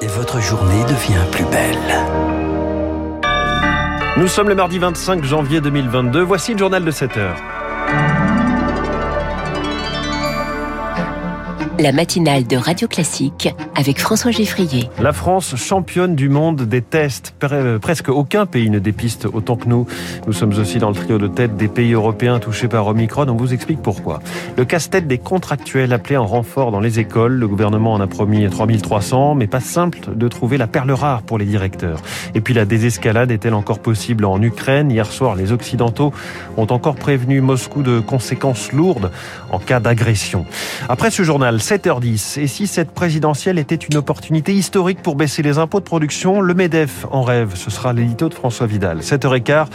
et votre journée devient plus belle. Nous sommes le mardi 25 janvier 2022. Voici le journal de 7 heures. La matinale de Radio Classique avec François Geffrier. La France, championne du monde des tests. Presque aucun pays ne dépiste autant que nous. Nous sommes aussi dans le trio de tête des pays européens touchés par Omicron. On vous explique pourquoi. Le casse-tête des contractuels appelés en renfort dans les écoles. Le gouvernement en a promis 3300, mais pas simple de trouver la perle rare pour les directeurs. Et puis la désescalade est-elle encore possible en Ukraine? Hier soir, les Occidentaux ont encore prévenu Moscou de conséquences lourdes en cas d'agression. Après ce journal, 7h10. Et si cette présidentielle était une opportunité historique pour baisser les impôts de production, le MEDEF en rêve. Ce sera l'édito de François Vidal. 7h15,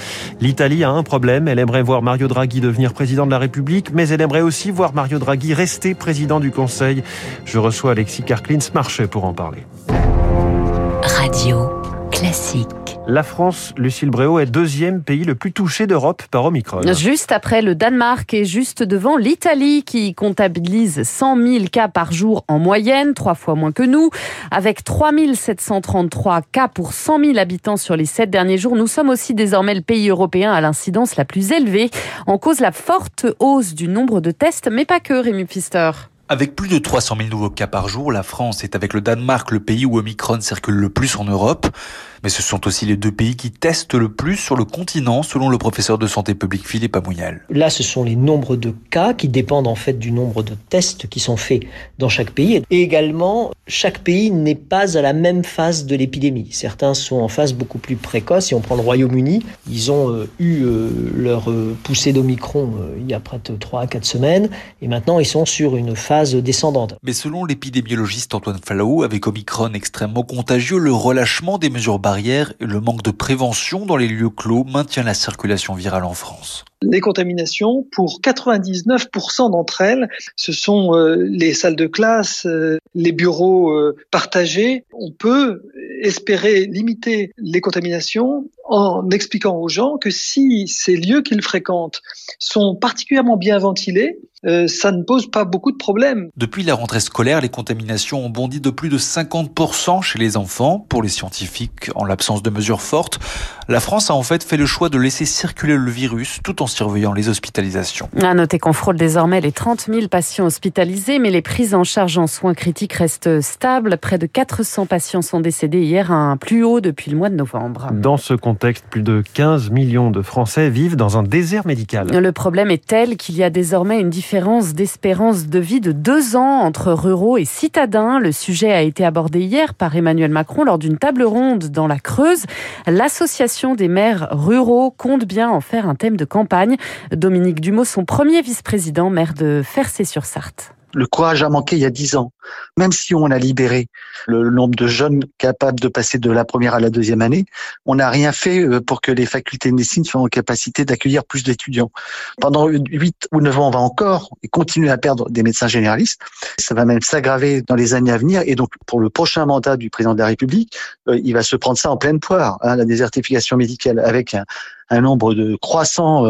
l'Italie a un problème. Elle aimerait voir Mario Draghi devenir président de la République, mais elle aimerait aussi voir Mario Draghi rester président du Conseil. Je reçois Alexis Karklins-Marché pour en parler. Radio Classique. La France, Lucile Bréau, est deuxième pays le plus touché d'Europe par Omicron. Juste après le Danemark et juste devant l'Italie qui comptabilise 100 000 cas par jour en moyenne, 3 fois moins que nous. Avec 3 733 cas pour 100 000 habitants sur les 7 derniers jours, nous sommes aussi désormais le pays européen à l'incidence la plus élevée. En cause, la forte hausse du nombre de tests, mais pas que, Rémi Pfister. Avec plus de 300 000 nouveaux cas par jour, la France est avec le Danemark le pays où Omicron circule le plus en Europe. Mais ce sont aussi les 2 pays qui testent le plus sur le continent, selon le professeur de santé publique Philippe Amouyel. Là, ce sont les nombres de cas qui dépendent en fait du nombre de tests qui sont faits dans chaque pays. Et également, chaque pays n'est pas à la même phase de l'épidémie. Certains sont en phase beaucoup plus précoce. Si on prend le Royaume-Uni, ils ont eu leur poussée d'Omicron il y a près de 3 à 4 semaines. Et maintenant, ils sont sur une phase descendante. Mais selon l'épidémiologiste Antoine Fallot, avec Omicron extrêmement contagieux, le relâchement des mesures barrières et le manque de prévention dans les lieux clos maintient la circulation virale en France. Les contaminations, pour 99% d'entre elles, ce sont les salles de classe, les bureaux partagés. On peut espérer limiter les contaminations en expliquant aux gens que si ces lieux qu'ils fréquentent sont particulièrement bien ventilés, ça ne pose pas beaucoup de problèmes. Depuis la rentrée scolaire, les contaminations ont bondi de plus de 50% chez les enfants. Pour les scientifiques, en l'absence de mesures fortes, la France a en fait le choix de laisser circuler le virus tout en surveillant les hospitalisations. À noter qu'on frôle désormais les 30 000 patients hospitalisés, mais les prises en charge en soins critiques restent stables. Près de 400 patients sont décédés hier, à un plus haut depuis le mois de novembre. Dans ce contexte, plus de 15 millions de Français vivent dans un désert médical. Le problème est tel qu'il y a désormais une différence d'espérance de vie de 2 ans entre ruraux et citadins. Le sujet a été abordé hier par Emmanuel Macron lors d'une table ronde dans la Creuse. L'association des maires ruraux compte bien en faire un thème de campagne. Dominique Dumont, son premier vice-président, maire de Fercé-sur-Sarthe. Le courage a manqué il y a 10 ans, même si on a libéré le nombre de jeunes capables de passer de la première à la deuxième année. On n'a rien fait pour que les facultés de médecine soient en capacité d'accueillir plus d'étudiants. Pendant 8 ou 9 ans, on va encore continuer à perdre des médecins généralistes. Ça va même s'aggraver dans les années à venir. Et donc, pour le prochain mandat du président de la République, il va se prendre ça en pleine poire, la désertification médicale, avec un nombre de croissant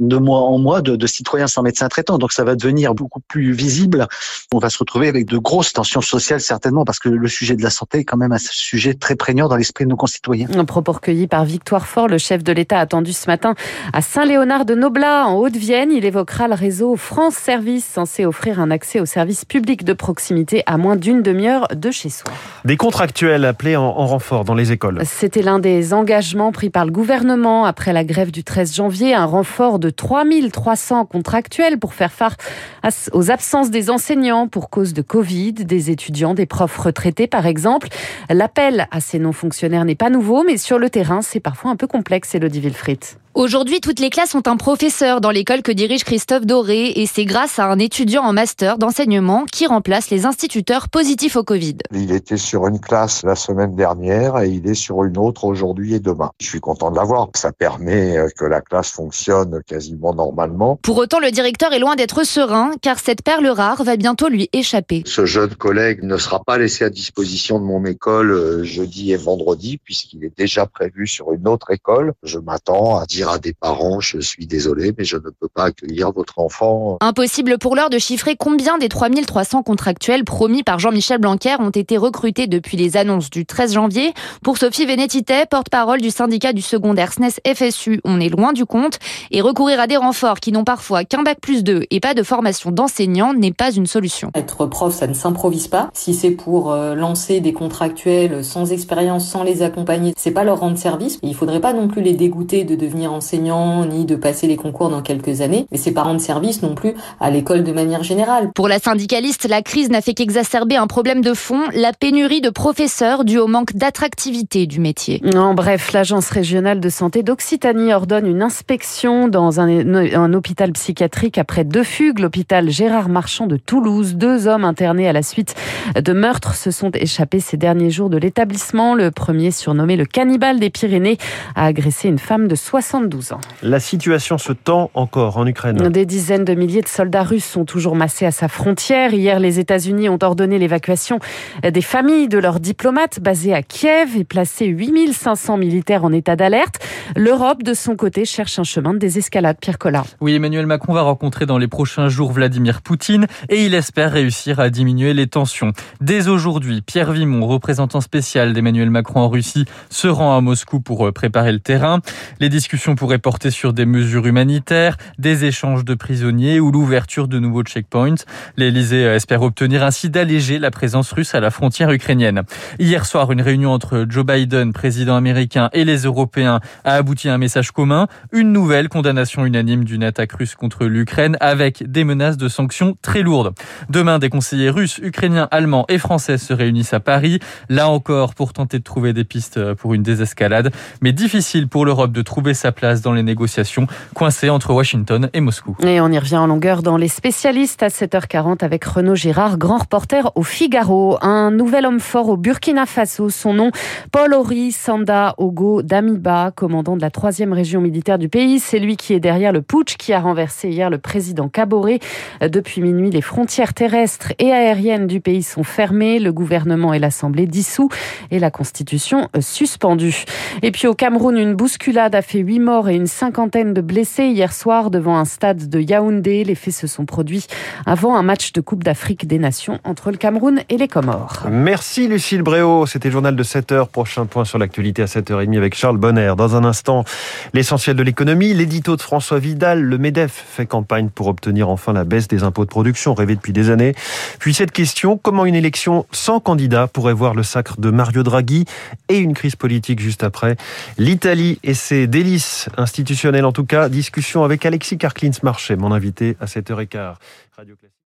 de mois en mois de citoyens sans médecin traitant. Donc ça va devenir beaucoup plus visible. On va se retrouver avec de grosses tensions sociales certainement, parce que le sujet de la santé est quand même un sujet très prégnant dans l'esprit de nos concitoyens. Un propos recueilli par Victoire Fort, le chef de l'État attendu ce matin à Saint-Léonard-de-Noblat, en Haute-Vienne. Il évoquera le réseau France Service, censé offrir un accès aux services publics de proximité à moins d'une demi-heure de chez soi. Des contractuels appelés en renfort dans les écoles. C'était l'un des engagements pris par le gouvernement après la grève du 13 janvier, un renfort de 3300 contractuels pour faire face aux absences des enseignants pour cause de Covid, des étudiants, des profs retraités par exemple. L'appel à ces non-fonctionnaires n'est pas nouveau, mais sur le terrain, c'est parfois un peu complexe, Elodie Wilfried. Aujourd'hui, toutes les classes ont un professeur dans l'école que dirige Christophe Doré, et c'est grâce à un étudiant en master d'enseignement qui remplace les instituteurs positifs au Covid. Il était sur une classe la semaine dernière et il est sur une autre aujourd'hui et demain. Je suis content de l'avoir. Ça permet que la classe fonctionne quasiment normalement. Pour autant, le directeur est loin d'être serein, car cette perle rare va bientôt lui échapper. Ce jeune collègue ne sera pas laissé à disposition de mon école jeudi et vendredi, puisqu'il est déjà prévu sur une autre école. Je m'attends à dire dire à des parents « je suis désolé, mais je ne peux pas accueillir votre enfant ». Impossible pour l'heure de chiffrer combien des 3300 contractuels promis par Jean-Michel Blanquer ont été recrutés depuis les annonces du 13 janvier. Pour Sophie Vénétité, porte-parole du syndicat du secondaire SNES FSU, on est loin du compte et recourir à des renforts qui n'ont parfois qu'un bac+2 et pas de formation d'enseignant n'est pas une solution. Être prof, ça ne s'improvise pas. Si c'est pour lancer des contractuels sans expérience, sans les accompagner, c'est pas leur rendre service. Il faudrait pas non plus les dégoûter de devenir enseignants ni de passer les concours dans quelques années, mais c'est pas rendre service non plus à l'école de manière générale. Pour la syndicaliste, la crise n'a fait qu'exacerber un problème de fond, la pénurie de professeurs due au manque d'attractivité du métier. En bref, l'Agence régionale de santé d'Occitanie ordonne une inspection dans un hôpital psychiatrique après deux fugues. L'hôpital Gérard Marchand de Toulouse, 2 hommes internés à la suite de meurtres se sont échappés ces derniers jours de l'établissement. Le premier, surnommé le cannibale des Pyrénées, a agressé une femme de 72 ans. La situation se tend encore en Ukraine. Des dizaines de milliers de soldats russes sont toujours massés à sa frontière. Hier, les États-Unis ont ordonné l'évacuation des familles de leurs diplomates basés à Kiev et placé 8500 militaires en état d'alerte. L'Europe, de son côté, cherche un chemin de désescalade. Pierre Collard. Oui, Emmanuel Macron va rencontrer dans les prochains jours Vladimir Poutine et il espère réussir à diminuer les tensions. Dès aujourd'hui, Pierre Vimont, représentant spécial d'Emmanuel Macron en Russie, se rend à Moscou pour préparer le terrain. Les discussions pourraient porter sur des mesures humanitaires, des échanges de prisonniers ou l'ouverture de nouveaux checkpoints. L'Élysée espère obtenir ainsi d'alléger la présence russe à la frontière ukrainienne. Hier soir, une réunion entre Joe Biden, président américain, et les Européens a abouti à un message commun, une nouvelle condamnation unanime d'une attaque russe contre l'Ukraine avec des menaces de sanctions très lourdes. Demain, des conseillers russes, ukrainiens, allemands et français se réunissent à Paris, là encore pour tenter de trouver des pistes pour une désescalade, mais difficile pour l'Europe de trouver sa place dans les négociations coincées entre Washington et Moscou. Et on y revient en longueur dans Les Spécialistes à 7h40 avec Renaud Girard, grand reporter au Figaro. Un nouvel homme fort au Burkina Faso, son nom Paul Henri Sanda Ogo Damiba, commandant de la 3e région militaire du pays. C'est lui qui est derrière le putsch qui a renversé hier le président Kaboré. Depuis minuit, les frontières terrestres et aériennes du pays sont fermées. Le gouvernement et l'Assemblée dissous et la Constitution suspendue. Et puis au Cameroun, une bousculade a fait 8 morts et une cinquantaine de blessés hier soir devant un stade de Yaoundé. Les faits se sont produits avant un match de Coupe d'Afrique des Nations entre le Cameroun et les Comores. Merci Lucile Bréau. C'était le journal de 7h. Prochain point sur l'actualité à 7h30 avec Charles Bonner. Dans un instant, l'essentiel de l'économie, l'édito de François Vidal. Le MEDEF fait campagne pour obtenir enfin la baisse des impôts de production, rêvée depuis des années. Puis cette question, comment une élection sans candidat pourrait voir le sacre de Mario Draghi et une crise politique juste après. L'Italie et ses délices institutionnelles en tout cas. Discussion avec Alexis Karklins-Marché, mon invité à 7h15. Radio Classique.